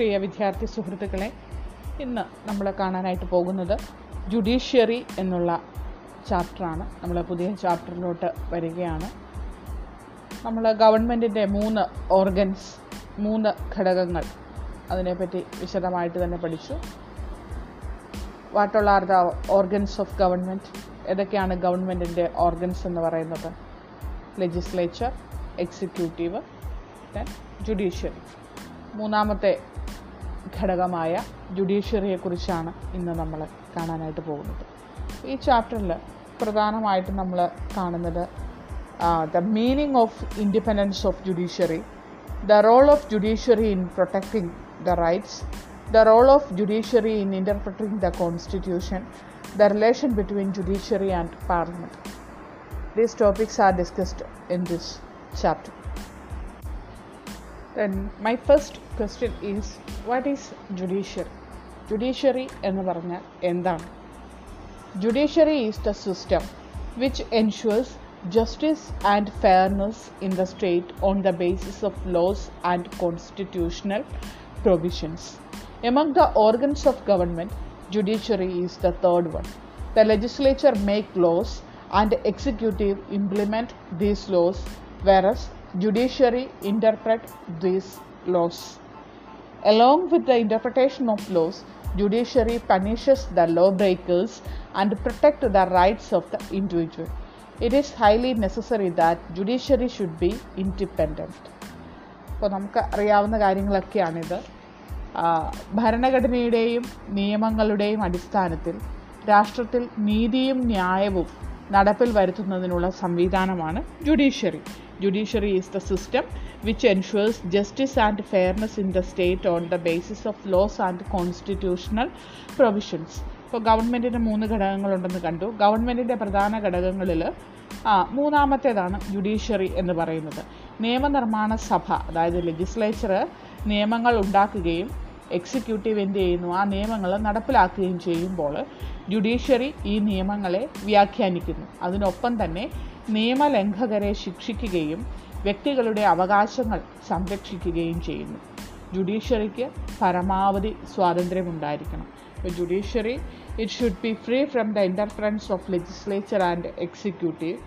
പ്രിയ വിദ്യാർത്ഥി സുഹൃത്തുക്കളെ, ഇന്ന് നമ്മൾ കാണാനായിട്ട് പോകുന്നത് ജുഡീഷ്യറി എന്നുള്ള ചാപ്റ്ററാണ്. നമ്മൾ പുതിയ ചാപ്റ്ററിലോട്ട് വരികയാണ്. നമ്മൾ ഗവൺമെൻറ്റിൻ്റെ 3 ഓർഗൻസ്, 3 ഘടകങ്ങൾ, അതിനെപ്പറ്റി വിശദമായിട്ട് തന്നെ പഠിച്ചു. What all are the organs of government, ഏതൊക്കെയാണ് ഗവൺമെൻറ്റിൻ്റെ ഓർഗൻസ് എന്ന് പറയുന്നത്? Legislature, executive, judiciary. 3-ാമത്തെ ഘടകമായ ജുഡീഷ്യറിയെക്കുറിച്ചാണ് ഇന്ന് നമ്മൾ കാണാനായിട്ട് പോകുന്നത്. ഈ ചാപ്റ്ററിൽ പ്രധാനമായിട്ടും നമ്മൾ കാണുന്നത് the meaning of independence of judiciary, the role of judiciary in protecting the rights, the role of judiciary in interpreting the constitution, the relation between judiciary and parliament. These topics are discussed in this chapter. Then my first question is, what is judiciary? Judiciary ennu parnal endana? Judiciary is the system which ensures justice and fairness in the state on the basis of laws and constitutional provisions. Among the organs of government, judiciary is the third one. The legislature make laws and executive implement these laws, whereas judiciary interpret these laws. Along with the interpretation of laws, judiciary punishes the lawbreakers and protect the rights of the individual. It is highly necessary that judiciary should be independent. അപ്പോൾ നമുക്ക് അറിയാവുന്ന കാര്യങ്ങളൊക്കെയാണിത്. ഭരണഘടനയുടെയും നിയമങ്ങളുടെയും അടിസ്ഥാനത്തിൽ രാഷ്ട്രത്തിൽ നീതിയും ന്യായവും നടപ്പിൽ വരുത്തുന്നതിനുള്ള സംവിധാനമാണ് judiciary. Judiciary is the system which ensures justice and fairness in the state on the basis of laws and constitutional provisions. ഇപ്പോൾ ഗവൺമെൻറ്റിന് 3 ഘടകങ്ങളുണ്ടെന്ന് കണ്ടു. ഗവൺമെൻറ്റിൻ്റെ പ്രധാന ഘടകങ്ങളിൽ 3-ാമത്തേതാണ് ജുഡീഷ്യറി എന്ന് പറയുന്നത്. നിയമനിർമ്മാണ സഭ, അതായത് ലെജിസ്ലേച്ചർ, നിയമങ്ങൾ ഉണ്ടാക്കുകയും എക്സിക്യൂട്ടീവ് എന്ത് ചെയ്യുന്നു, ആ നിയമങ്ങൾ നടപ്പിലാക്കുകയും ചെയ്യുമ്പോൾ ജുഡീഷ്യറി ഈ നിയമങ്ങളെ വ്യാഖ്യാനിക്കുന്നു. അതിനൊപ്പം തന്നെ നിയമലംഘകരെ ശിക്ഷിക്കുകയും വ്യക്തികളുടെ അവകാശങ്ങൾ സംരക്ഷിക്കുകയും ചെയ്യുന്നു. ജുഡീഷ്യറിക്ക് പരമാവധി സ്വാതന്ത്ര്യമുണ്ടായിരിക്കണം. Judiciary it should be free from the interference of legislature and executive,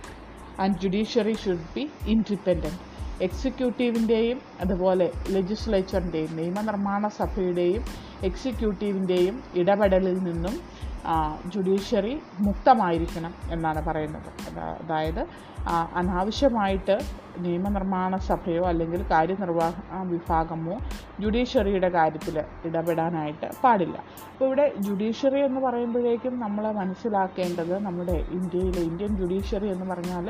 and judiciary should be independent. എക്സിക്യൂട്ടീവിൻ്റെയും അതുപോലെ ലെജിസ്ലേച്ചറിൻ്റെയും നിയമനിർമ്മാണ സഭയുടെയും എക്സിക്യൂട്ടീവിൻ്റെയും ഇടപെടലിൽ നിന്നും ജുഡീഷ്യറി മുക്തമായിരിക്കണം എന്നാണ് പറയുന്നത്. അതായത് അനാവശ്യമായിട്ട് നിയമനിർമ്മാണ സഭയോ അല്ലെങ്കിൽ കാര്യനിർവഹണ വിഭാഗമോ ജുഡീഷ്യറിയുടെ കാര്യത്തിൽ ഇടപെടാനായിട്ട് പാടില്ല. അപ്പോൾ ഇവിടെ ജുഡീഷ്യറി എന്ന് പറയുമ്പോഴേക്കും നമ്മൾ മനസ്സിലാക്കേണ്ടത് നമ്മുടെ ഇന്ത്യൻ ജുഡീഷ്യറി എന്ന് പറഞ്ഞാൽ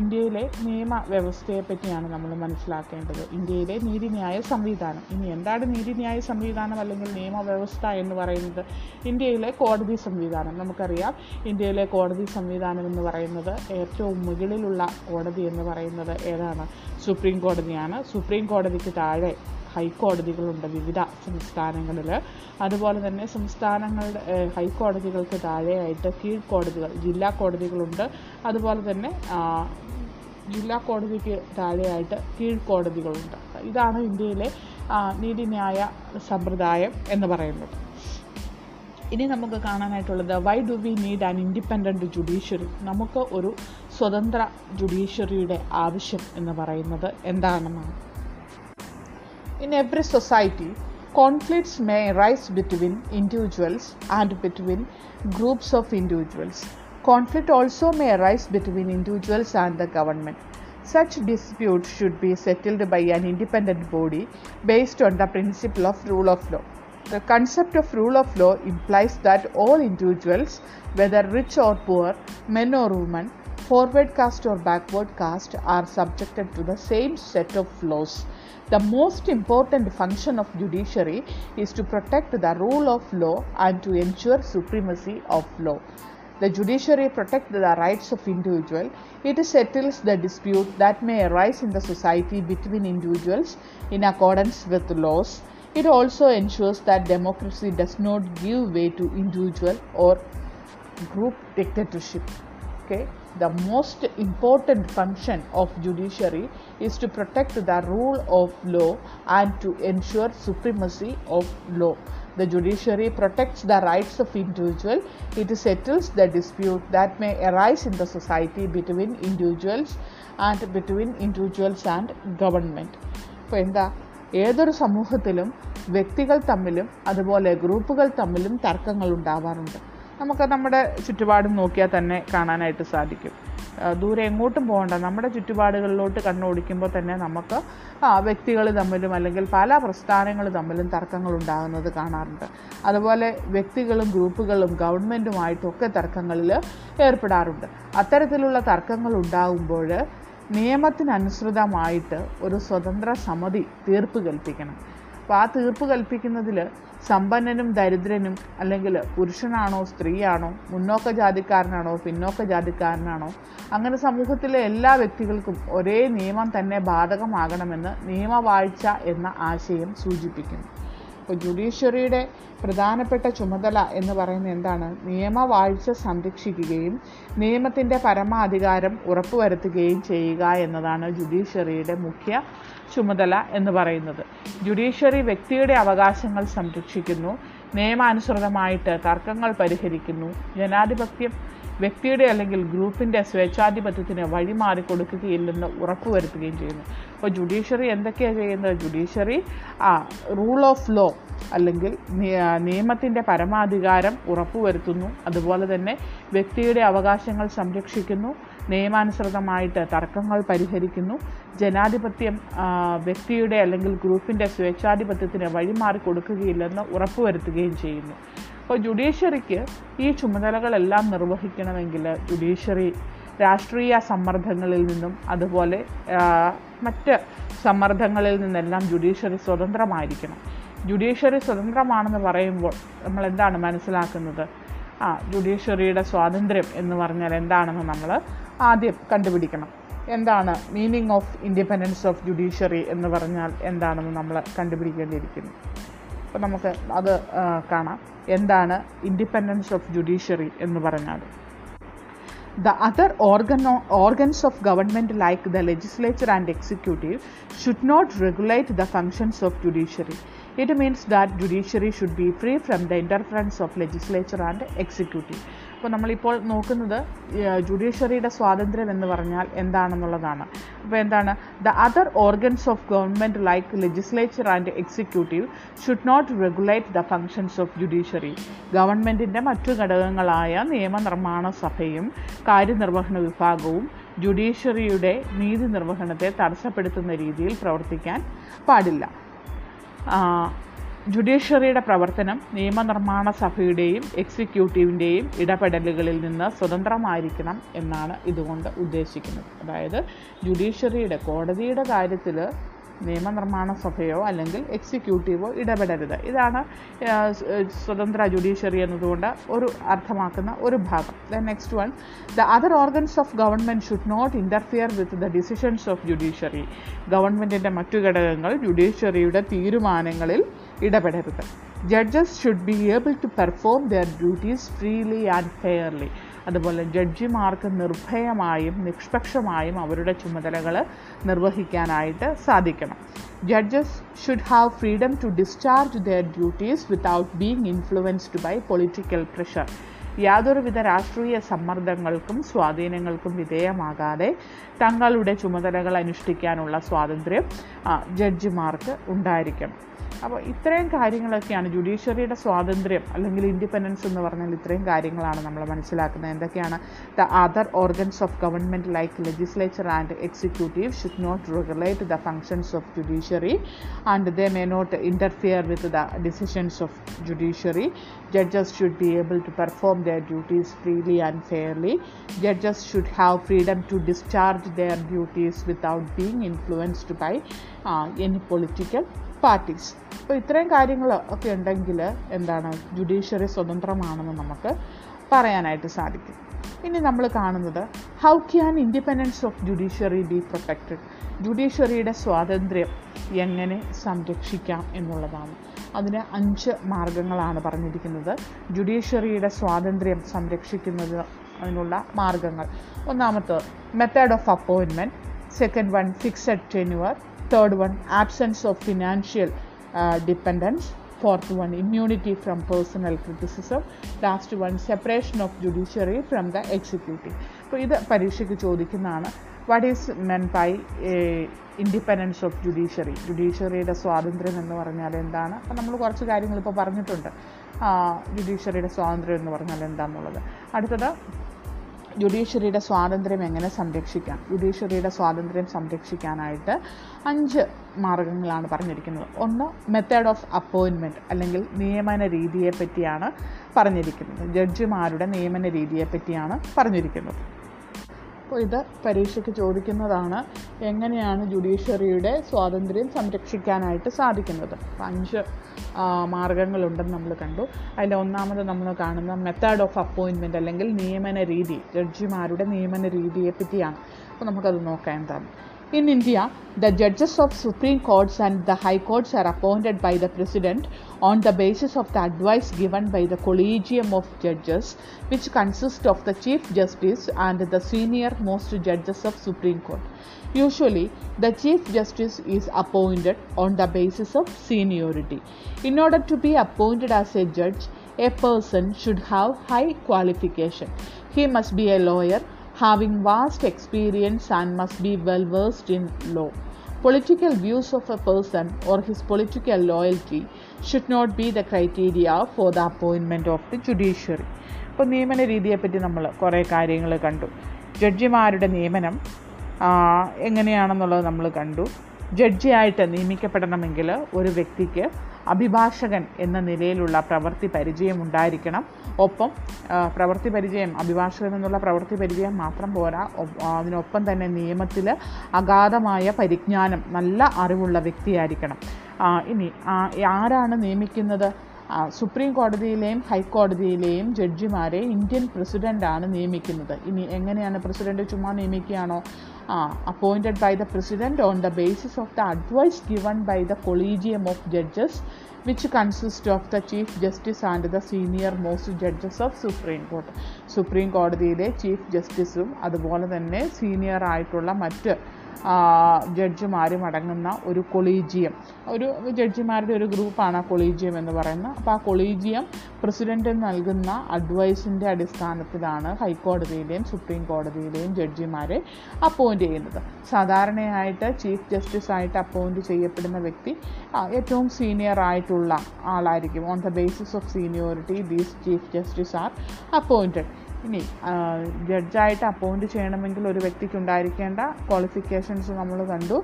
ഇന്ത്യയിലെ നിയമ വ്യവസ്ഥയെപ്പറ്റിയാണ് നമ്മൾ മനസ്സിലാക്കേണ്ടത്. ഇന്ത്യയിലെ നീതിന്യായ സംവിധാനം. ഇനി എന്താണ് നീതിന്യായ സംവിധാനം അല്ലെങ്കിൽ നിയമവ്യവസ്ഥ എന്ന് പറയുന്നത്? ഇന്ത്യയിലെ കോടതി സംവിധാനം. നമുക്കറിയാം ഇന്ത്യയിലെ കോടതി സംവിധാനം എന്ന് പറയുന്നത്, ഏറ്റവും മുകളിലുള്ള കോടതി എന്ന് പറയുന്നത് ഏതാണ്? സുപ്രീം കോടതിയാണ്. സുപ്രീം കോടതിക്ക് താഴെ ഹൈക്കോടതികളുണ്ട് വിവിധ സംസ്ഥാനങ്ങളിൽ. അതുപോലെ തന്നെ സംസ്ഥാനങ്ങളുടെ ഹൈക്കോടതികൾക്ക് താഴെയായിട്ട് കീഴ്ക്കോടതികൾ, ജില്ലാ കോടതികളുണ്ട്. അതുപോലെ തന്നെ ജില്ലാ കോടതിക്ക് താഴെയായിട്ട് കീഴ്ക്കോടതികളുണ്ട്. ഇതാണ് ഇന്ത്യയിലെ നീതിന്യായ സമ്പ്രദായം എന്ന് പറയുന്നത്. ഇനി നമുക്ക് കാണാനായിട്ടുള്ളത്, why do we need an independent judiciary? നമുക്ക് ഒരു സ്വതന്ത്ര ജുഡീഷ്യറിയുടെ ആവശ്യം എന്ന് പറയുന്നത് എന്താണെന്നാണ്. In every society conflicts may rise between individuals and between groups of individuals. Conflict also may rise between individuals and the government. Such disputes should be settled by an independent body based on the principle of rule of law. The concept of rule of law implies that all individuals, whether rich or poor, men or women, forward caste or backward caste, are subjected to the same set of laws. The most important function of judiciary is to protect the rule of law and to ensure supremacy of law. The judiciary protects the rights of individual. It settles the dispute that may arise in the society between individuals in accordance with laws. It also ensures that democracy does not give way to individual or group dictatorship. Okay, The most important function of judiciary is to protect the rule of law and to ensure supremacy of law. The judiciary protects the rights of individuals. It settles the dispute that may arise in the society between individuals and government. അപ്പോൾ എന്താ, ഏതൊരു സമൂഹത്തിലും വ്യക്തികൾ തമ്മിലും അതുപോലെ ഗ്രൂപ്പുകൾ തമ്മിലും തർക്കങ്ങൾ ഉണ്ടാവാറുണ്ട്. നമുക്ക് നമ്മുടെ ചുറ്റുപാടും നോക്കിയാൽ തന്നെ കാണാനായിട്ട് സാധിക്കും. ദൂരെ എങ്ങോട്ടും പോകണ്ട, നമ്മുടെ ചുറ്റുപാടുകളിലോട്ട് കണ്ണോടിക്കുമ്പോൾ തന്നെ നമുക്ക് വ്യക്തികൾ തമ്മിലും അല്ലെങ്കിൽ പല പ്രസ്ഥാനങ്ങൾ തമ്മിലും തർക്കങ്ങൾ ഉണ്ടാകുന്നത് കാണാറുണ്ട്. അതുപോലെ വ്യക്തികളും ഗ്രൂപ്പുകളും ഗവൺമെൻറ്റുമായിട്ടൊക്കെ തർക്കങ്ങളിൽ ഏർപ്പെടാറുണ്ട്. അത്തരത്തിലുള്ള തർക്കങ്ങൾ ഉണ്ടാകുമ്പോൾ നിയമത്തിനനുസൃതമായിട്ട് ഒരു സ്വതന്ത്ര സമിതി തീർപ്പ് കൽപ്പിക്കണം. അപ്പോൾ ആ തീർപ്പ് കൽപ്പിക്കുന്നതിൽ സമ്പന്നനും ദരിദ്രനും അല്ലെങ്കിൽ പുരുഷനാണോ സ്ത്രീയാണോ മുന്നോക്ക ജാതിക്കാരനാണോ പിന്നോക്ക ജാതിക്കാരനാണോ അങ്ങനെ സമൂഹത്തിലെ എല്ലാ വ്യക്തികൾക്കും ഒരേ നിയമം തന്നെ ബാധകമാകണമെന്ന് നിയമവാഴ്ച എന്ന ആശയം സൂചിപ്പിക്കുന്നു. അപ്പോൾ ജുഡീഷ്യറിയുടെ പ്രധാനപ്പെട്ട ചുമതല എന്ന് പറയുന്നത് എന്താണ്? നിയമവാഴ്ച സംരക്ഷിക്കുകയും നിയമത്തിൻ്റെ പരമാധികാരം ഉറപ്പുവരുത്തുകയും ചെയ്യുക എന്നതാണ് ജുഡീഷ്യറിയുടെ മുഖ്യ ചുമതല എന്ന് പറയുന്നത്. ജുഡീഷ്യറി വ്യക്തിയുടെ അവകാശങ്ങൾ സംരക്ഷിക്കുന്നു, നിയമാനുസൃതമായിട്ട് തർക്കങ്ങൾ പരിഹരിക്കുന്നു, ജനാധിപത്യം വ്യക്തിയുടെ അല്ലെങ്കിൽ ഗ്രൂപ്പിൻ്റെ സ്വേച്ഛാധിപത്യത്തിന് വഴിമാറിക്കൊടുക്കുകയില്ലെന്ന് ഉറപ്പുവരുത്തുകയും ചെയ്യുന്നു. അപ്പോൾ ജുഡീഷ്യറി എന്തൊക്കെയാണ് ചെയ്യുന്നത്? ജുഡീഷ്യറി റൂൾ ഓഫ് ലോ അല്ലെങ്കിൽ നിയമത്തിൻ്റെ പരമാധികാരം ഉറപ്പുവരുത്തുന്നു, അതുപോലെ തന്നെ വ്യക്തിയുടെ അവകാശങ്ങൾ സംരക്ഷിക്കുന്നു, നിയമാനുസൃതമായിട്ട് തർക്കങ്ങൾ പരിഹരിക്കുന്നു, ജനാധിപത്യം വ്യക്തിയുടെ അല്ലെങ്കിൽ ഗ്രൂപ്പിൻ്റെ സ്വേച്ഛാധിപത്യത്തിന് വഴിമാറിക്കൊടുക്കുകയില്ലെന്ന് ഉറപ്പുവരുത്തുകയും ചെയ്യുന്നു. അപ്പോൾ ജുഡീഷ്യറിക്ക് ഈ ചുമതലകളെല്ലാം നിർവഹിക്കണമെങ്കിൽ ജുഡീഷ്യറി രാഷ്ട്രീയ സമ്മർദ്ദങ്ങളിൽ നിന്നും അതുപോലെ മറ്റ് സമ്മർദ്ദങ്ങളിൽ നിന്നെല്ലാം ജുഡീഷ്യറി സ്വതന്ത്രമായിരിക്കണം. ജുഡീഷ്യറി സ്വതന്ത്രമാണെന്ന് പറയുമ്പോൾ നമ്മൾ എന്താണ് മനസ്സിലാക്കുന്നത്? ജുഡീഷ്യറിയുടെ സ്വാതന്ത്ര്യം എന്ന് പറഞ്ഞാൽ എന്താണെന്ന് നമ്മൾ ആദ്യം കണ്ടുപിടിക്കണം. എന്താണ് meaning of independence of judiciary എന്ന് പറഞ്ഞാൽ എന്താണെന്ന് നമ്മൾ കണ്ടുപിടിക്കേണ്ടിയിരിക്കുന്നു. അപ്പോൾ നമുക്ക് അത് കാണാം. എന്താണ് ഇൻഡിപെൻഡൻസ് ഓഫ് ജുഡീഷ്യറി എന്ന് പറഞ്ഞാൽ? The other organs of government like the legislature and executive should not regulate the functions of judiciary. It means that judiciary should be free from the interference of legislature and executive. അപ്പോൾ നമ്മളിപ്പോൾ നോക്കുന്നത് ജുഡീഷ്യറിയുടെ സ്വാതന്ത്ര്യം എന്ന് പറഞ്ഞാൽ എന്താണെന്നുള്ളതാണ്. അപ്പോൾ എന്താണ്? The other organs of government like legislature and executive should not regulate the functions of judiciary. ഗവൺമെൻറ്റിൻ്റെ മറ്റു ഘടകങ്ങളായ നിയമനിർമ്മാണ സഭയും കാര്യനിർവഹണ വിഭാഗവും ജുഡീഷ്യറിയുടെ നീതി നിർവഹണത്തെ തടസ്സപ്പെടുത്തുന്ന രീതിയിൽ പ്രവർത്തിക്കാൻ പാടില്ല. ജുഡീഷ്യറിയുടെ പ്രവർത്തനം നിയമനിർമ്മാണ സഭയുടെയും എക്സിക്യൂട്ടീവിൻ്റെയും ഇടപെടലുകളിൽ നിന്ന് സ്വതന്ത്രമായിരിക്കണം എന്നാണ് ഇതുകൊണ്ട് ഉദ്ദേശിക്കുന്നത്. അതായത് ജുഡീഷ്യറിയുടെ, കോടതിയുടെ കാര്യത്തിൽ നിയമനിർമ്മാണ സഭയോ അല്ലെങ്കിൽ എക്സിക്യൂട്ടീവോ ഇടപെടരുത്. ഇതാണ് സ്വതന്ത്ര ജുഡീഷ്യറി എന്നതുകൊണ്ട് ഒരു അർത്ഥമാക്കുന്ന ഒരു ഭാഗം. Then next one, the other organs of government should not interfere with the decisions of judiciary. ഗവൺമെൻറ്റിൻ്റെ മറ്റു ഘടകങ്ങൾ ജുഡീഷ്യറിയുടെ തീരുമാനങ്ങളിൽ ഇടപെടരുത്. Judges should be able to perform their duties freely and fairly. അതുപോലെ ജഡ്ജിമാർക്ക് നിർഭയമായും നിഷ്പക്ഷമായും അവരുടെ ചുമതലകൾ നിർവഹിക്കാനായിട്ട് സാധിക്കണം. Judges should have freedom to discharge their duties without being influenced by political pressure. യാതൊരുവിധ രാഷ്ട്രീയ സമ്മർദ്ദങ്ങൾക്കും സ്വാധീനങ്ങൾക്കും വിധേയമാകാതെ തങ്ങളുടെ ചുമതലകൾ അനുഷ്ഠിക്കാനുള്ള സ്വാതന്ത്ര്യം ജഡ്ജിമാർക്ക് ഉണ്ടായിരിക്കണം. അപ്പോൾ ഇത്രയും കാര്യങ്ങളൊക്കെയാണ് ജുഡീഷ്യറിയുടെ സ്വാതന്ത്ര്യം അല്ലെങ്കിൽ ഇൻഡിപെൻഡൻസ് എന്ന് പറഞ്ഞാൽ ഇത്രയും കാര്യങ്ങളാണ് നമ്മൾ മനസ്സിലാക്കുന്നത്. എന്തൊക്കെയാണ്? The other organs of government like legislature and executive should not regulate the functions of judiciary and they may not interfere with the decisions of judiciary. Judges should be able to perform their duties freely and fairly. Judges should have freedom to discharge their duties without being influenced by any political parties. അപ്പോൾ ഇത്രയും കാര്യങ്ങൾ ഒക്കെ ഉണ്ടെങ്കിൽ എന്താണ്, judiciary സ്വതന്ത്രമാണെന്ന് നമുക്ക് പറയാനായിട്ട് സാധിക്കും. ഇനി നമ്മൾ കാണുന്നത് how can independence of judiciary be protected. ജുഡീഷ്യറിയുടെ സ്വാതന്ത്ര്യം എങ്ങനെ സംരക്ഷിക്കാം എന്നുള്ളതാണ്. അതിന് 5 മാർഗങ്ങളാണ് പറഞ്ഞിരിക്കുന്നത്. ജുഡീഷ്യറിയുടെ സ്വാതന്ത്ര്യം സംരക്ഷിക്കുന്നത് അതിനുള്ള മാർഗങ്ങൾ. ഒന്നാമത്തെ method of appointment, second one fixed tenure, third one absence of financial dependence, fourth one immunity from personal criticism, last one separation of judiciary from the executive. അപ്പോൾ ഇത് പരീക്ഷയ്ക്ക് ചോദിക്കുന്നതാണ്. What is meant by independence of judiciary? ജുഡീഷ്യറിയുടെ സ്വാതന്ത്ര്യം എന്ന് പറഞ്ഞാൽ എന്താണ്? അപ്പം നമ്മൾ കുറച്ച് കാര്യങ്ങൾ ഇപ്പോൾ പറഞ്ഞിട്ടുണ്ട്. ജുഡീഷ്യറിയുടെ സ്വാതന്ത്ര്യം എന്ന് പറഞ്ഞാൽ എന്താണെന്നുള്ളത്. അടുത്തത് ജുഡീഷ്യറിയുടെ സ്വാതന്ത്ര്യം എങ്ങനെ സംരക്ഷിക്കാം? ജുഡീഷ്യറിയുടെ സ്വാതന്ത്ര്യം സംരക്ഷിക്കാനായിട്ട് 5 മാർഗങ്ങളാണ് പറഞ്ഞിരിക്കുന്നത്. ഒന്ന്, മെത്തേഡ് ഓഫ് അപ്പോയിൻമെൻറ്റ് അല്ലെങ്കിൽ നിയമന രീതിയെ പറ്റിയാണ് പറഞ്ഞിരിക്കുന്നത്. ജഡ്ജിമാരുടെ നിയമന രീതിയെ പറ്റിയാണ് പറഞ്ഞിരിക്കുന്നത്. അപ്പോൾ ഇത് പരീക്ഷയ്ക്ക് ചോദിക്കുന്നതാണ്, എങ്ങനെയാണ് ജുഡീഷ്യറിയുടെ സ്വാതന്ത്ര്യം സംരക്ഷിക്കാനായിട്ട് സാധിക്കുന്നത്. 5 മാർഗങ്ങളുണ്ടെന്ന് നമ്മൾ കണ്ടു. അതിൽ ഒന്നാമത് നമ്മൾ കാണുന്ന മെത്തേഡ് ഓഫ് അപ്പോയിൻമെൻറ്റ് അല്ലെങ്കിൽ നിയമന രീതി, ജഡ്ജിമാരുടെ നിയമന രീതിയെ പറ്റിയാണ്. അപ്പോൾ നമുക്കത് നോക്കാം എന്താണ്. In India, the judges of Supreme Courts and the High Courts are appointed by the President on the basis of the advice given by the Collegium of Judges, which consists of the Chief Justice and the senior most judges of Supreme Court. Usually, the Chief Justice is appointed on the basis of seniority. In order to be appointed as a judge, a person should have high qualification. He must be a lawyer, having vast experience and must be well versed in law. Political views of a person or his political loyalty should not be the criteria for the appointment of the judiciary. അപ്പോൾ നിയമന രീതിയെപ്പറ്റി നമ്മൾ കുറേ കാര്യങ്ങൾ കണ്ടു. ജഡ്ജിമാരുടെ നിയമനം എങ്ങനെയാണെന്നുള്ളത് നമ്മൾ കണ്ടു. ജഡ്ജിയായിട്ട് നിയമിക്കപ്പെടണമെങ്കിൽ ഒരു വ്യക്തിക്ക് അഭിഭാഷകൻ എന്ന നിലയിലുള്ള പ്രവൃത്തി പരിചയം ഉണ്ടായിരിക്കണം. ഒപ്പം പ്രവൃത്തി പരിചയം, അഭിഭാഷകൻ എന്നുള്ള പ്രവൃത്തി പരിചയം മാത്രം പോരാ, അതിനൊപ്പം തന്നെ നിയമത്തിൽ അഗാധമായ പരിജ്ഞാനം, നല്ല അറിവുള്ള വ്യക്തിയായിരിക്കണം. ഇനി ആരാണ് നിയമിക്കുന്നത്? സുപ്രീം കോടതിയിലെയും ഹൈക്കോടതിയിലെയും ജഡ്ജിമാരെ ഇന്ത്യൻ പ്രസിഡൻ്റാണ് നിയമിക്കുന്നത്. ഇനി എങ്ങനെയാണ് പ്രസിഡൻ്റ്? ചുമ്മാ നിയമിക്കുകയാണോ? appointed by the President on the basis of the advice given by the Collegium of Judges, which consists of the Chief Justice and the senior most judges of Supreme Court. Supreme കോടതിയിലെ chief ജസ്റ്റിസും അതുപോലെ തന്നെ senior ആയിട്ടുള്ള മറ്റ് ജഡ്ജിമാരും അടങ്ങുന്ന ഒരു collegium, ഒരു ജഡ്ജിമാരുടെ ഒരു ഗ്രൂപ്പാണ് ആ കൊളീജിയം എന്ന് പറയുന്നത്. അപ്പോൾ ആ കൊളീജിയം പ്രസിഡൻ്റ് നൽകുന്ന അഡ്വൈസിൻ്റെ അടിസ്ഥാനത്തിലാണ് ഹൈക്കോടതിയിലെയും സുപ്രീം കോടതിയിലെയും ജഡ്ജിമാരെ അപ്പോയിൻ്റ് ചെയ്യുന്നത്. സാധാരണയായിട്ട് ചീഫ് ജസ്റ്റിസായിട്ട് അപ്പോയിൻ്റ് ചെയ്യപ്പെടുന്ന വ്യക്തി ഏറ്റവും സീനിയർ ആയിട്ടുള്ള ആളായിരിക്കും. On the basis of seniority these chief justice are appointed. ഇനി ജഡ്ജായിട്ട് അപ്പോയിൻറ്റ് ചെയ്യണമെങ്കിൽ ഒരു വ്യക്തിക്ക് ഉണ്ടായിരിക്കേണ്ട ക്വാളിഫിക്കേഷൻസ് നമ്മൾ കണ്ടു.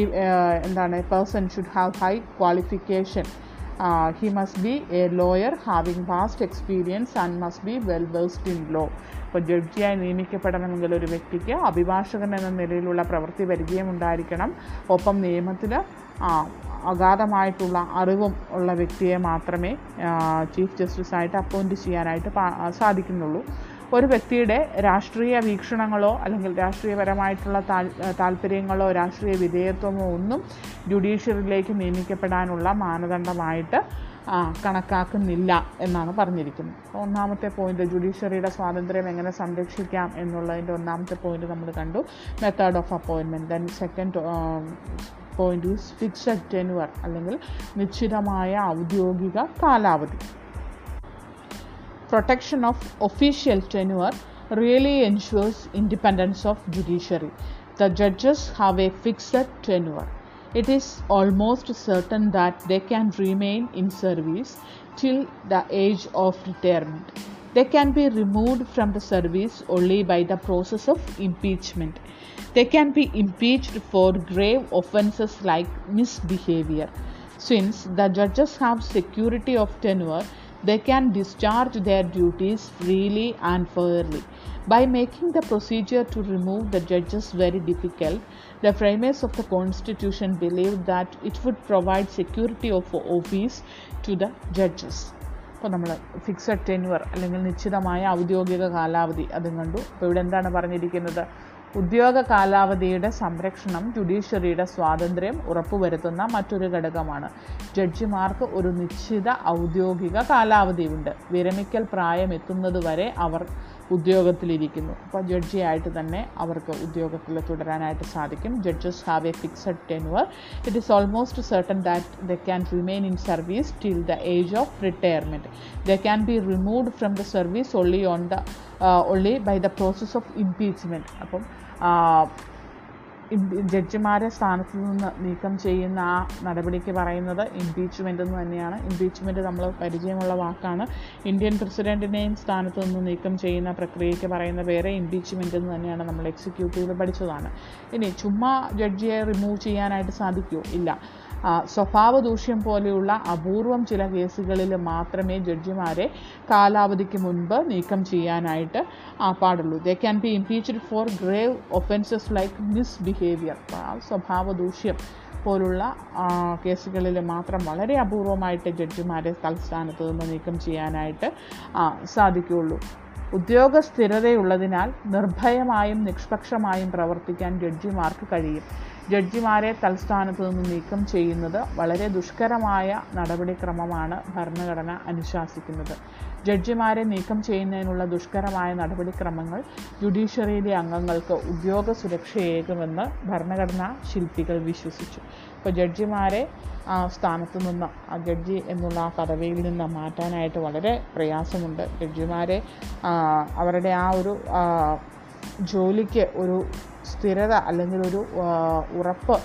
A person should have high qualification. He must be a lawyer having vast experience and must be well west in law. അപ്പോൾ ജഡ്ജിയായി നിയമിക്കപ്പെടണമെങ്കിൽ ഒരു വ്യക്തിക്ക് അഭിഭാഷകൻ എന്ന നിലയിലുള്ള പ്രവൃത്തി പരിചയം ഉണ്ടായിരിക്കണം. ഒപ്പം നിയമത്തിൽ അഗാധമായിട്ടുള്ള അറിവും ഉള്ള വ്യക്തിയെ മാത്രമേ ചീഫ് ജസ്റ്റിസായിട്ട് അപ്പോയിൻറ്റ് ചെയ്യാനായിട്ട് സാധിക്കുന്നുള്ളൂ. ഒരു വ്യക്തിയുടെ രാഷ്ട്രീയ വീക്ഷണങ്ങളോ അല്ലെങ്കിൽ രാഷ്ട്രീയപരമായിട്ടുള്ള താല്പര്യങ്ങളോ രാഷ്ട്രീയ വിധേയത്വമോ ഒന്നും ജുഡീഷ്യറിയിലേക്ക് നിയമിക്കപ്പെടാനുള്ള മാനദണ്ഡമായിട്ട് കണക്കാക്കുന്നില്ല എന്നാണ് പറഞ്ഞിരിക്കുന്നത്. ഒന്നാമത്തെ പോയിൻ്റ്, ജുഡീഷ്യറിയുടെ സ്വാതന്ത്ര്യം എങ്ങനെ സംരക്ഷിക്കാം എന്നുള്ളതിൻ്റെ ഒന്നാമത്തെ പോയിൻ്റ് നമ്മൾ കണ്ടു, method of appointment. Then second point is fixed tenure അല്ലെങ്കിൽ നിശ്ചിതമായ ഔദ്യോഗിക കാലാവധി. Protection of official tenure really ensures independence of judiciary. The judges have a fixed tenure. It is almost certain that they can remain in service till the age of retirement. They can be removed from the service only by the process of impeachment. They can be impeached for grave offences like misbehavior. Since the judges have security of tenure, they can discharge their duties freely and fairly. By making the procedure to remove the judges very difficult, the framers of the Constitution believed that it would provide security of office to the judges. അപ്പോൾ നമ്മൾ fixed tenure അല്ലെങ്കിൽ നിശ്ചിതമായ ഔദ്യോഗിക കാലാവധി അതും കണ്ടു. അപ്പോൾ ഇവിടെ എന്താണ് പറഞ്ഞിരിക്കുന്നത്? ഉദ്യോഗ കാലാവധിയുടെ സംരക്ഷണം ജുഡീഷ്യറിയുടെ സ്വാതന്ത്ര്യം ഉറപ്പുവരുത്തുന്ന മറ്റൊരു ഘടകമാണ്. ജഡ്ജിമാർക്ക് ഒരു നിശ്ചിത ഔദ്യോഗിക കാലാവധിയുണ്ട്. വിരമിക്കൽ പ്രായം എത്തുന്നതുവരെ അവർ ഉദ്യോഗത്തിലിരിക്കുന്നു. അപ്പോൾ ജഡ്ജിയായിട്ട് തന്നെ അവർക്ക് ഉദ്യോഗത്തിൽ തുടരാനായിട്ട് സാധിക്കും. Judges have a fixed tenure. It is almost certain that the can remain in service till the age of retirement. The can be removed from the service only by the process of impeachment. അപ്പം ജഡ്ജിമാരെ സ്ഥാനത്ത് നിന്ന് നീക്കം ചെയ്യുന്ന ആ നടപടിക്ക് പറയുന്നത് impeachment എന്ന് തന്നെയാണ്. ഇംപീച്ച്മെൻ്റ് നമ്മൾ പരിചയമുള്ള വാക്കാണ്. ഇന്ത്യൻ പ്രസിഡൻറ്റിനെയും സ്ഥാനത്ത് നിന്ന് നീക്കം ചെയ്യുന്ന പ്രക്രിയയ്ക്ക് പറയുന്ന പേര് ഇംപീച്ച്മെൻ്റ് എന്ന് തന്നെയാണ്. നമ്മൾ എക്സിക്യൂട്ടീവിൽ പഠിച്ചതാണ്. ഇനി ചുമ്മാ ജഡ്ജിയെ റിമൂവ് ചെയ്യാനായിട്ട് സാധിക്കുമോ? ഇല്ല. സ്വഭാവ ദൂഷ്യം പോലെയുള്ള അപൂർവം ചില കേസുകളിൽ മാത്രമേ ജഡ്ജിമാരെ കാലാവധിക്ക് മുൻപ് നീക്കം ചെയ്യാനായിട്ട് പാടുള്ളൂ. They can be impeached for grave offences like misbehaviour. സ്വഭാവ ദൂഷ്യം പോലുള്ള കേസുകളിൽ മാത്രം വളരെ അപൂർവമായിട്ട് ജഡ്ജിമാരെ തൽസ്ഥാനത്ത് നിന്ന് നീക്കം ചെയ്യാനായിട്ട് സാധിക്കുകയുള്ളൂ. ഉദ്യോഗ സ്ഥിരതയുള്ളതിനാൽ നിർഭയമായും നിഷ്പക്ഷമായും പ്രവർത്തിക്കാൻ ജഡ്ജിമാർക്ക് കഴിയും. ജഡ്ജിമാരെ തൽസ്ഥാനത്ത് നിന്ന് നീക്കം ചെയ്യുന്നത് വളരെ ദുഷ്കരമായ നടപടിക്രമമാണ് ഭരണഘടന അനുശാസിക്കുന്നത്. ജഡ്ജിമാരെ നീക്കം ചെയ്യുന്നതിനുള്ള ദുഷ്കരമായ നടപടിക്രമങ്ങൾ ജുഡീഷ്യറിയിലെ അംഗങ്ങൾക്ക് ഉദ്യോഗ സുരക്ഷയേകുമെന്ന് ഭരണഘടനാ ശില്പികൾ വിശ്വസിച്ചു. ഇപ്പോൾ ജഡ്ജിമാരെ സ്ഥാനത്ത് നിന്ന് ജഡ്ജി എന്നുള്ള ആ പദവിയിൽ നിന്ന് മാറ്റാനായിട്ട് വളരെ പ്രയാസമുണ്ട്. ജഡ്ജിമാരെ അവരുടെ ആ ഒരു ജോലിക്ക് ഒരു സ്ഥിരത അല്ലെങ്കിൽ ഒരു ഉറപ്പ്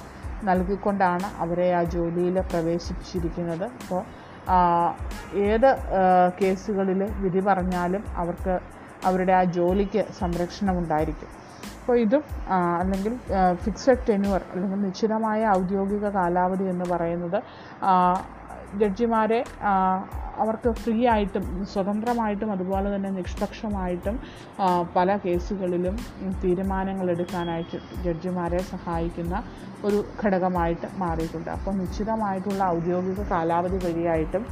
നൽകിക്കൊണ്ടാണ് അവരെ ആ ജോലിയിൽ പ്രവേശിപ്പിച്ചിരിക്കുന്നത്. അപ്പോൾ ഏത് കേസുകളിൽ വിധി പറഞ്ഞാലും അവർക്ക് അവരുടെ ആ ജോലിക്ക് സംരക്ഷണം ഉണ്ടായിരിക്കും. അപ്പോൾ ഇതും അല്ലെങ്കിൽ ഫിക്സഡ് ടെന്യൂർ അല്ലെങ്കിൽ നിശ്ചിതമായ ഔദ്യോഗിക കാലാവധി എന്ന് പറയുന്നത് ജഡ്ജിമാരെ അവർക്ക് ഫ്രീ ആയിട്ടും സ്വതന്ത്രമായിട്ടും അതുപോലെ തന്നെ നിഷ്പക്ഷമായിട്ടും പല കേസുകളിലും തീരുമാനങ്ങൾ എടുക്കാനായിട്ട് ജഡ്ജിമാരെ സഹായിക്കുന്ന ഒരു ഘടകമായിട്ട് മാറിയിട്ടുണ്ട്. അപ്പോൾ നിശ്ചിതമായിട്ടുള്ള ഔദ്യോഗിക കാലാവധി വഴിയായിട്ടും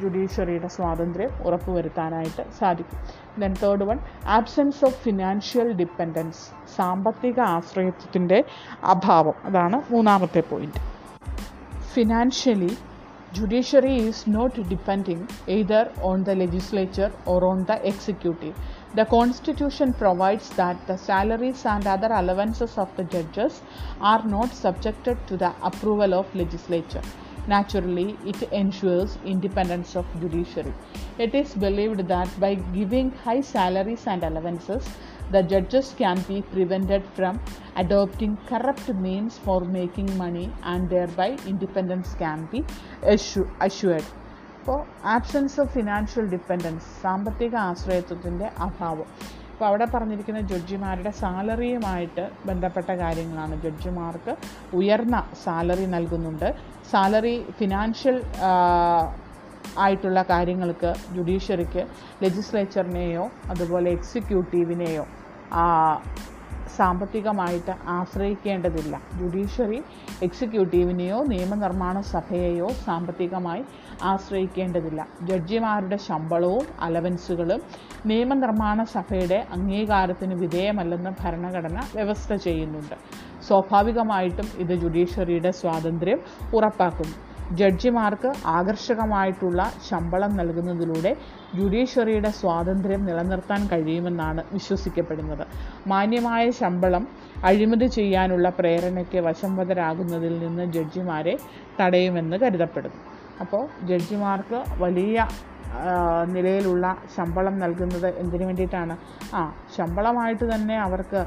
ജുഡീഷ്യറിയുടെ സ്വാതന്ത്ര്യം ഉറപ്പുവരുത്താനായിട്ട് സാധിക്കും. Then third one, absence of financial dependence. സാമ്പത്തിക ആശ്രയത്വത്തിൻ്റെ അഭാവം, അതാണ് മൂന്നാമത്തെ point. Financially judiciary is not depending either on the legislature or on the executive. The Constitution provides that the salaries and other allowances of the judges are not subjected to the approval of legislature. Naturally, it ensures independence of judiciary. It is believed that by giving high salaries and allowances, the judges can be prevented from adopting corrupt means for making money, and thereby independence can be assured. അപ്പോൾ absence of financial dependence, സാമ്പത്തിക ആശ്രയത്വത്തിൻ്റെ അഭാവം. അപ്പോൾ അവിടെ പറഞ്ഞിരിക്കുന്ന ജഡ്ജിമാരുടെ സാലറിയുമായിട്ട് ബന്ധപ്പെട്ട കാര്യങ്ങളാണ്. ജഡ്ജിമാർക്ക് ഉയർന്ന സാലറി നൽകുന്നുണ്ട്. സാലറി ഫിനാൻഷ്യൽ ആയിട്ടുള്ള കാര്യങ്ങൾക്ക് ജുഡീഷ്യറിക്ക് ലെജിസ്ലേച്ചറിനെയോ അതുപോലെ എക്സിക്യൂട്ടീവിനെയോ സാമ്പത്തികമായിട്ട് ആശ്രയിക്കേണ്ടതില്ല. ജുഡീഷ്യറി എക്സിക്യൂട്ടീവിനെയോ നിയമനിർമ്മാണ സഭയെയോ സാമ്പത്തികമായി ആശ്രയിക്കേണ്ടതില്ല. ജഡ്ജിമാരുടെ ശമ്പളവും അലവൻസുകളും നിയമനിർമ്മാണ സഭയുടെ അംഗീകാരത്തിന് വിധേയമല്ലെന്ന് ഭരണഘടന വ്യവസ്ഥ ചെയ്യുന്നുണ്ട്. സ്വാഭാവികമായിട്ടും ഇത് ജുഡീഷ്യറിയുടെ സ്വാതന്ത്ര്യം ഉറപ്പാക്കുന്നു. ജഡ്ജിമാർക്ക് ആകർഷകമായിട്ടുള്ള ശമ്പളം നൽകുന്നതിലൂടെ ജുഡീഷ്യറിയുടെ സ്വാതന്ത്ര്യം നിലനിർത്താൻ കഴിയുമെന്നാണ് വിശ്വസിക്കപ്പെടുന്നത്. മാന്യമായ ശമ്പളം അഴിമതി ചെയ്യാനുള്ള പ്രേരണയ്ക്ക് വശംവദരാകുന്നതിൽ നിന്ന് ജഡ്ജിമാരെ തടയുമെന്ന് കരുതപ്പെടുന്നു. അപ്പോൾ ജഡ്ജിമാർക്ക് വലിയ നിലയിലുള്ള ശമ്പളം നൽകുന്നത് എന്തിനു വേണ്ടിയിട്ടാണ്? ശമ്പളമായിട്ട് തന്നെ അവർക്ക്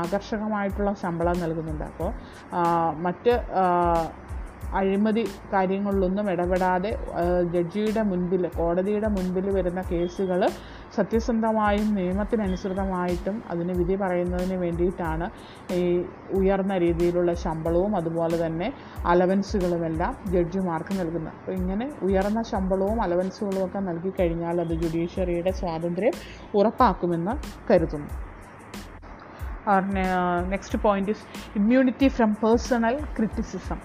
ആകർഷകമായിട്ടുള്ള ശമ്പളം നൽകുന്നുണ്ട്. അപ്പോൾ മറ്റ് അഴിമതി കാര്യങ്ങളിലൊന്നും ഇടപെടാതെ ജഡ്ജിയുടെ മുൻപിൽ, കോടതിയുടെ മുൻപിൽ വരുന്ന കേസുകൾ സത്യസന്ധമായും നിയമത്തിനനുസൃതമായിട്ടും അതിന് വിധി പറയുന്നതിന് വേണ്ടിയിട്ടാണ് ഈ ഉയർന്ന രീതിയിലുള്ള ശമ്പളവും അതുപോലെ തന്നെ അലവൻസുകളുമെല്ലാം ജഡ്ജിമാർക്ക് നൽകുന്നത്. അപ്പോൾ ഇങ്ങനെ ഉയർന്ന ശമ്പളവും അലവൻസുകളുമൊക്കെ നൽകിക്കഴിഞ്ഞാൽ അത് ജുഡീഷ്യറിയുടെ സ്വാതന്ത്ര്യം ഉറപ്പാക്കുമെന്ന് കരുതുന്നു. Our next point is immunity from personal criticism.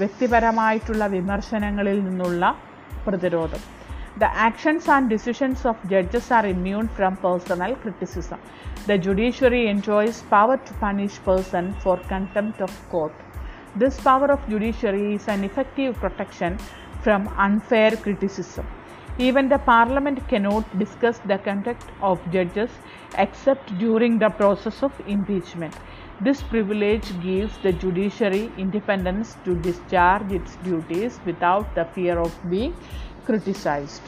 വ്യക്തിപരമായിട്ടുള്ള വിമർശനങ്ങളിൽ നിന്നുള്ള പ്രതിരോധം. The actions and decisions of judges are immune from personal criticism. The judiciary enjoys power to punish person for contempt of court. This power of judiciary is an effective protection from unfair criticism. Even the Parliament cannot discuss the conduct of judges except during the process of impeachment. This privilege gives the judiciary independence to discharge its duties without the fear of being criticized.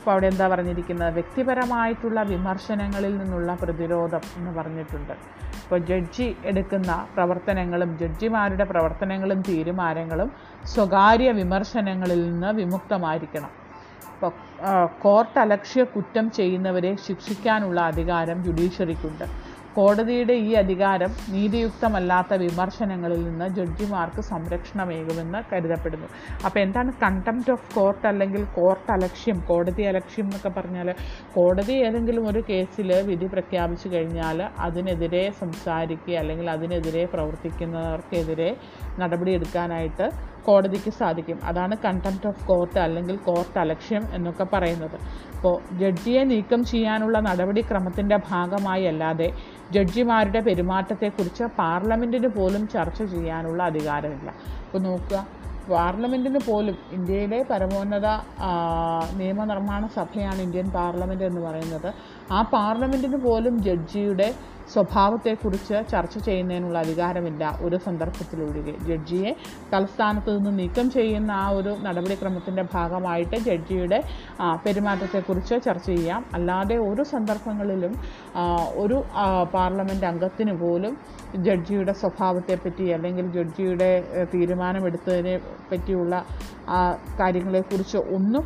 അപ്പോൾ അവിടെ എന്താ പറഞ്ഞിരിക്കുന്നത്? വ്യക്തിപരമായിട്ടുള്ള വിമർശനങ്ങളിൽ നിന്നുള്ള പ്രതിരോധം എന്ന് പറഞ്ഞിട്ടുണ്ട്. അപ്പോൾ ജഡ്ജി എടുക്കുന്ന പ്രവർത്തനങ്ങളും ജഡ്ജിമാരുടെ പ്രവർത്തനങ്ങളും തീരുമാനങ്ങളും സ്വകാര്യ വിമർശനങ്ങളിൽ നിന്ന് വിമുക്തമായിരിക്കണം. അപ്പോൾ കോർട്ട് അലക്ഷ്യ കുറ്റം ചെയ്യുന്നവരെ ശിക്ഷിക്കാനുള്ള അധികാരം ജുഡീഷ്യറിക്കുണ്ട്. കോടതിയുടെ ഈ അധികാരം നീതിയുക്തമല്ലാത്ത വിമർശനങ്ങളിൽ നിന്ന് ജഡ്ജിമാർക്ക് സംരക്ഷണമേകുമെന്ന് കരുതപ്പെടുന്നു. അപ്പോൾ എന്താണ് കണ്ടംപ്റ്റ് ഓഫ് കോർട്ട് അല്ലെങ്കിൽ കോർട്ട് അലക്ഷ്യം? കോടതി അലക്ഷ്യം എന്നൊക്കെ പറഞ്ഞാൽ, കോടതി ഏതെങ്കിലും ഒരു കേസിൽ വിധി പ്രഖ്യാപിച്ചു കഴിഞ്ഞാൽ അതിനെതിരെ സംസാരിക്കുക അല്ലെങ്കിൽ അതിനെതിരെ പ്രവർത്തിക്കുന്നവർക്കെതിരെ നടപടിയെടുക്കാനായിട്ട് കോടതിക്ക് സാധിക്കും. അതാണ് കണ്ടംപ്റ്റ് ഓഫ് കോർട്ട് അല്ലെങ്കിൽ കോർട്ട് അലക്ഷ്യം എന്നൊക്കെ പറയുന്നത്. അപ്പോൾ ജഡ്ജിയെ നീക്കം ചെയ്യാനുള്ള നടപടിക്രമത്തിൻ്റെ ഭാഗമായി അല്ലാതെ ജഡ്ജിമാരുടെ പെരുമാറ്റത്തെക്കുറിച്ച് പാർലമെൻറ്റിന് പോലും ചർച്ച ചെയ്യാനുള്ള അധികാരമില്ല. അപ്പോൾ നോക്കുക, പാർലമെൻറ്റിന് പോലും, ഇന്ത്യയിലെ പരമോന്നത നിയമനിർമ്മാണ സഭയാണ് ഇന്ത്യൻ പാർലമെൻറ്റ് എന്ന് പറയുന്നത്, ആ പാർലമെൻറ്റിന് പോലും ജഡ്ജിയുടെ സ്വഭാവത്തെക്കുറിച്ച് ചർച്ച ചെയ്യുന്നതിനുള്ള അധികാരമില്ല. ഒരു സന്ദർഭത്തിലൊഴികെ ജഡ്ജിയെ തലസ്ഥാനത്ത് നിന്ന് നീക്കം ചെയ്യുന്ന ആ ഒരു നടപടിക്രമത്തിൻ്റെ ഭാഗമായിട്ട് ജഡ്ജിയുടെ പെരുമാറ്റത്തെക്കുറിച്ച് ചർച്ച ചെയ്യാം. അല്ലാതെ ഒരു സന്ദർഭങ്ങളിലും ഒരു പാർലമെൻറ്റ് അംഗത്തിന് പോലും ജഡ്ജിയുടെ സ്വഭാവത്തെപ്പറ്റി അല്ലെങ്കിൽ ജഡ്ജിയുടെ തീരുമാനമെടുത്തതിനെ പറ്റിയുള്ള കാര്യങ്ങളെക്കുറിച്ച് ഒന്നും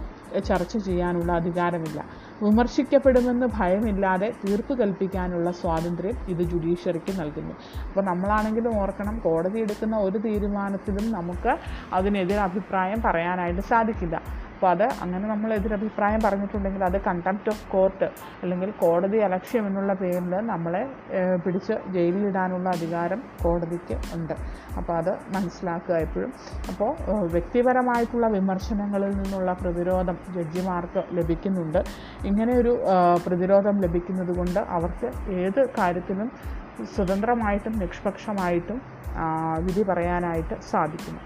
ചർച്ച ചെയ്യാനുള്ള അധികാരമില്ല. വിമർശിക്കപ്പെടുമെന്ന് ഭയമില്ലാതെ തീർപ്പ് കൽപ്പിക്കാനുള്ള സ്വാതന്ത്ര്യം ഇത് ജുഡീഷ്യറിക്ക് നൽകുന്നു. അപ്പോൾ നമ്മളാണെങ്കിലും ഓർക്കണം, കോടതി എടുക്കുന്ന ഒരു തീരുമാനത്തിലും നമുക്ക് അതിനെതിരെ അഭിപ്രായം പറയാനായിട്ട് സാധിക്കില്ല. അപ്പോൾ അത് അങ്ങനെ നമ്മൾ എതിരഭിപ്രായം പറഞ്ഞിട്ടുണ്ടെങ്കിൽ അത് കണ്ടംപ്റ്റ് ഓഫ് കോർട്ട് അല്ലെങ്കിൽ കോടതി അലക്ഷ്യം എന്നുള്ള പേരിൽ നമ്മളെ പിടിച്ച് ജയിലിലിടാനുള്ള അധികാരം കോടതിക്ക് ഉണ്ട്. അപ്പോൾ അത് മനസ്സിലാക്കുക എപ്പോഴും. അപ്പോൾ വ്യക്തിപരമായിട്ടുള്ള വിമർശനങ്ങളിൽ നിന്നുള്ള പ്രതിരോധം ജഡ്ജിമാർക്ക് ലഭിക്കുന്നുണ്ട്. ഇങ്ങനെയൊരു പ്രതിരോധം ലഭിക്കുന്നത് കൊണ്ട് അവർക്ക് ഏത് കാര്യത്തിലും സ്വതന്ത്രമായിട്ടും നിഷ്പക്ഷമായിട്ടും വിധി പറയാനായിട്ട് സാധിക്കുന്നു.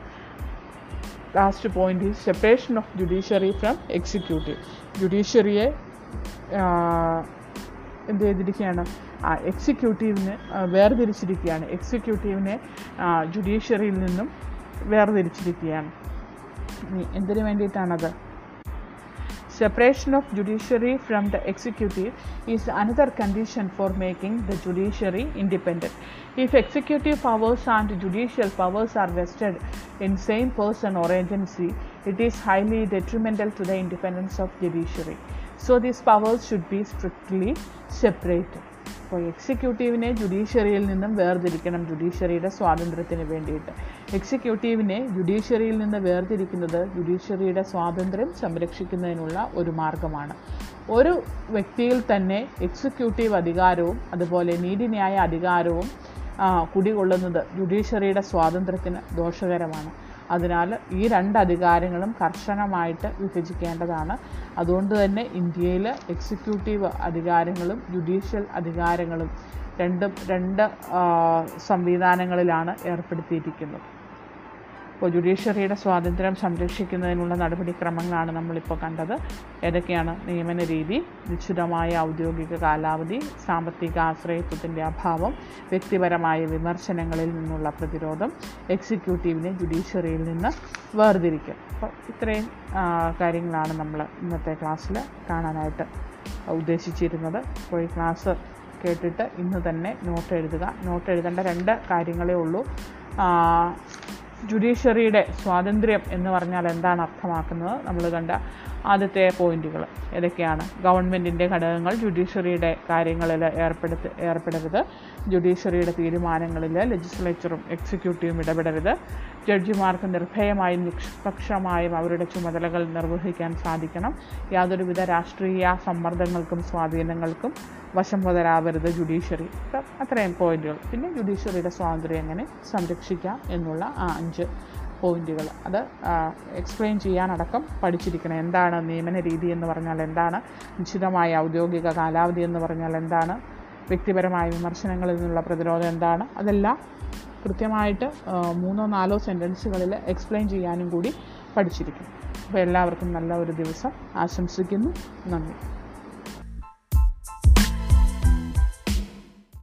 Last point is separation of judiciary from executive. ജുഡീഷ്യറിയെ എന്ത് ചെയ്തിരിക്കുകയാണ്? എക്സിക്യൂട്ടീവിനെ വേർതിരിച്ചിരിക്കുകയാണ്. എക്സിക്യൂട്ടീവിനെ ജുഡീഷ്യറിയിൽ നിന്നും വേർതിരിച്ചിരിക്കുകയാണ്. എന്തിനു വേണ്ടിയിട്ടാണത്? Separation of judiciary from the executive is another condition for making the judiciary independent. If executive powers and judicial powers are vested in same person or agency, it is highly detrimental to the independence of judiciary. So these powers should be strictly separated. അപ്പോൾ എക്സിക്യൂട്ടീവിനെ ജുഡീഷ്യറിയിൽ നിന്നും വേർതിരിക്കണം ജുഡീഷ്യറിയുടെ സ്വാതന്ത്ര്യത്തിന് വേണ്ടിയിട്ട്. എക്സിക്യൂട്ടീവിനെ ജുഡീഷ്യറിയിൽ നിന്ന് വേർതിരിക്കുന്നത് ജുഡീഷ്യറിയുടെ സ്വാതന്ത്ര്യം സംരക്ഷിക്കുന്നതിനുള്ള ഒരു മാർഗമാണ്. ഒരു വ്യക്തിയിൽ തന്നെ എക്സിക്യൂട്ടീവ് അധികാരവും അതുപോലെ നീതിന്യായ അധികാരവും കുടികൊള്ളുന്നത് ജുഡീഷ്യറിയുടെ സ്വാതന്ത്ര്യത്തിന് ദോഷകരമാണ്. അതിനാൽ ഈ രണ്ട് അധികാരങ്ങളും കർശനമായിട്ട് വിഭജിക്കേണ്ടതാണ്. അതുകൊണ്ട് തന്നെ ഇന്ത്യയിൽ എക്സിക്യൂട്ടീവ് അധികാരങ്ങളും ജുഡീഷ്യൽ അധികാരങ്ങളും രണ്ട് സംവിധാനങ്ങളിലാണ് ഏർപ്പെടുത്തിയിരിക്കുന്നത്. ഇപ്പോൾ ജുഡീഷ്യറിയുടെ സ്വാതന്ത്ര്യം സംരക്ഷിക്കുന്നതിനുള്ള നടപടിക്രമങ്ങളാണ് നമ്മളിപ്പോൾ കണ്ടത്. ഏതൊക്കെയാണ്? നിയമന രീതി, നിശ്ചിതമായ ഔദ്യോഗിക കാലാവധി, സാമ്പത്തിക ആശ്രയത്വത്തിൻ്റെ അഭാവം, വ്യക്തിപരമായ വിമർശനങ്ങളിൽ നിന്നുള്ള പ്രതിരോധം, എക്സിക്യൂട്ടീവിനെ ജുഡീഷ്യറിയിൽ നിന്ന് വേർതിരിക്കും. അപ്പോൾ ഇത്രയും കാര്യങ്ങളാണ് നമ്മൾ ഇന്നത്തെ ക്ലാസ്സിൽ കാണാനായിട്ട് ഉദ്ദേശിച്ചിരുന്നത്. അപ്പോൾ ഈ ക്ലാസ് കേട്ടിട്ട് ഇന്ന് തന്നെ നോട്ട് എഴുതുക. നോട്ട് എഴുതേണ്ട രണ്ട് കാര്യങ്ങളേ ഉള്ളൂ. ജുഡീഷ്യറിയുടെ സ്വാതന്ത്ര്യം എന്ന് പറഞ്ഞാൽ എന്താണ് അർത്ഥമാക്കുന്നത്? നമ്മൾ കണ്ട ആദ്യത്തെ പോയിന്റുകൾ ഏതൊക്കെയാണ്? ഗവൺമെൻറ്റിൻ്റെ ഘടകങ്ങൾ ജുഡീഷ്യറിയുടെ കാര്യങ്ങളിൽ ഏർപ്പെടരുത്. ജുഡീഷ്യറിയുടെ തീരുമാനങ്ങളിൽ ലെജിസ്ലേച്ചറും എക്സിക്യൂട്ടീവും ഇടപെടരുത്. ജഡ്ജിമാർക്ക് നിർഭയമായും നിഷ്പക്ഷമായും അവരുടെ ചുമതലകൾ നിർവഹിക്കാൻ സാധിക്കണം. യാതൊരുവിധ രാഷ്ട്രീയ സമ്മർദ്ദങ്ങൾക്കും സ്വാധീനങ്ങൾക്കും വശം മുതലാവരുത് ജുഡീഷ്യറി. അത്രയും പോയിന്റുകൾ. പിന്നെ ജുഡീഷ്യറിയുടെ സ്വാതന്ത്ര്യം എങ്ങനെ സംരക്ഷിക്കാം എന്നുള്ള ആ 5 പോയിന്റുകൾ അത് എക്സ്പ്ലെയിൻ ചെയ്യാനടക്കം പഠിച്ചിരിക്കണം. എന്താണ് നിയമന രീതി എന്ന് പറഞ്ഞാൽ എന്താണ്? നിശ്ചിതമായ ഔദ്യോഗിക കാലാവധി എന്ന് പറഞ്ഞാൽ എന്താണ്? വ്യക്തിപരമായ വിമർശനങ്ങളിൽ നിന്നുള്ള പ്രതിരോധം എന്താണ്? അതെല്ലാം കൃത്യമായിട്ട് 3-4 സെൻറ്റൻസുകളിൽ എക്സ്പ്ലെയിൻ ചെയ്യാനും കൂടി പഠിച്ചിരിക്കണം. അപ്പോൾ എല്ലാവർക്കും നല്ല ഒരു ദിവസം ആശംസിക്കുന്നു. നന്ദി.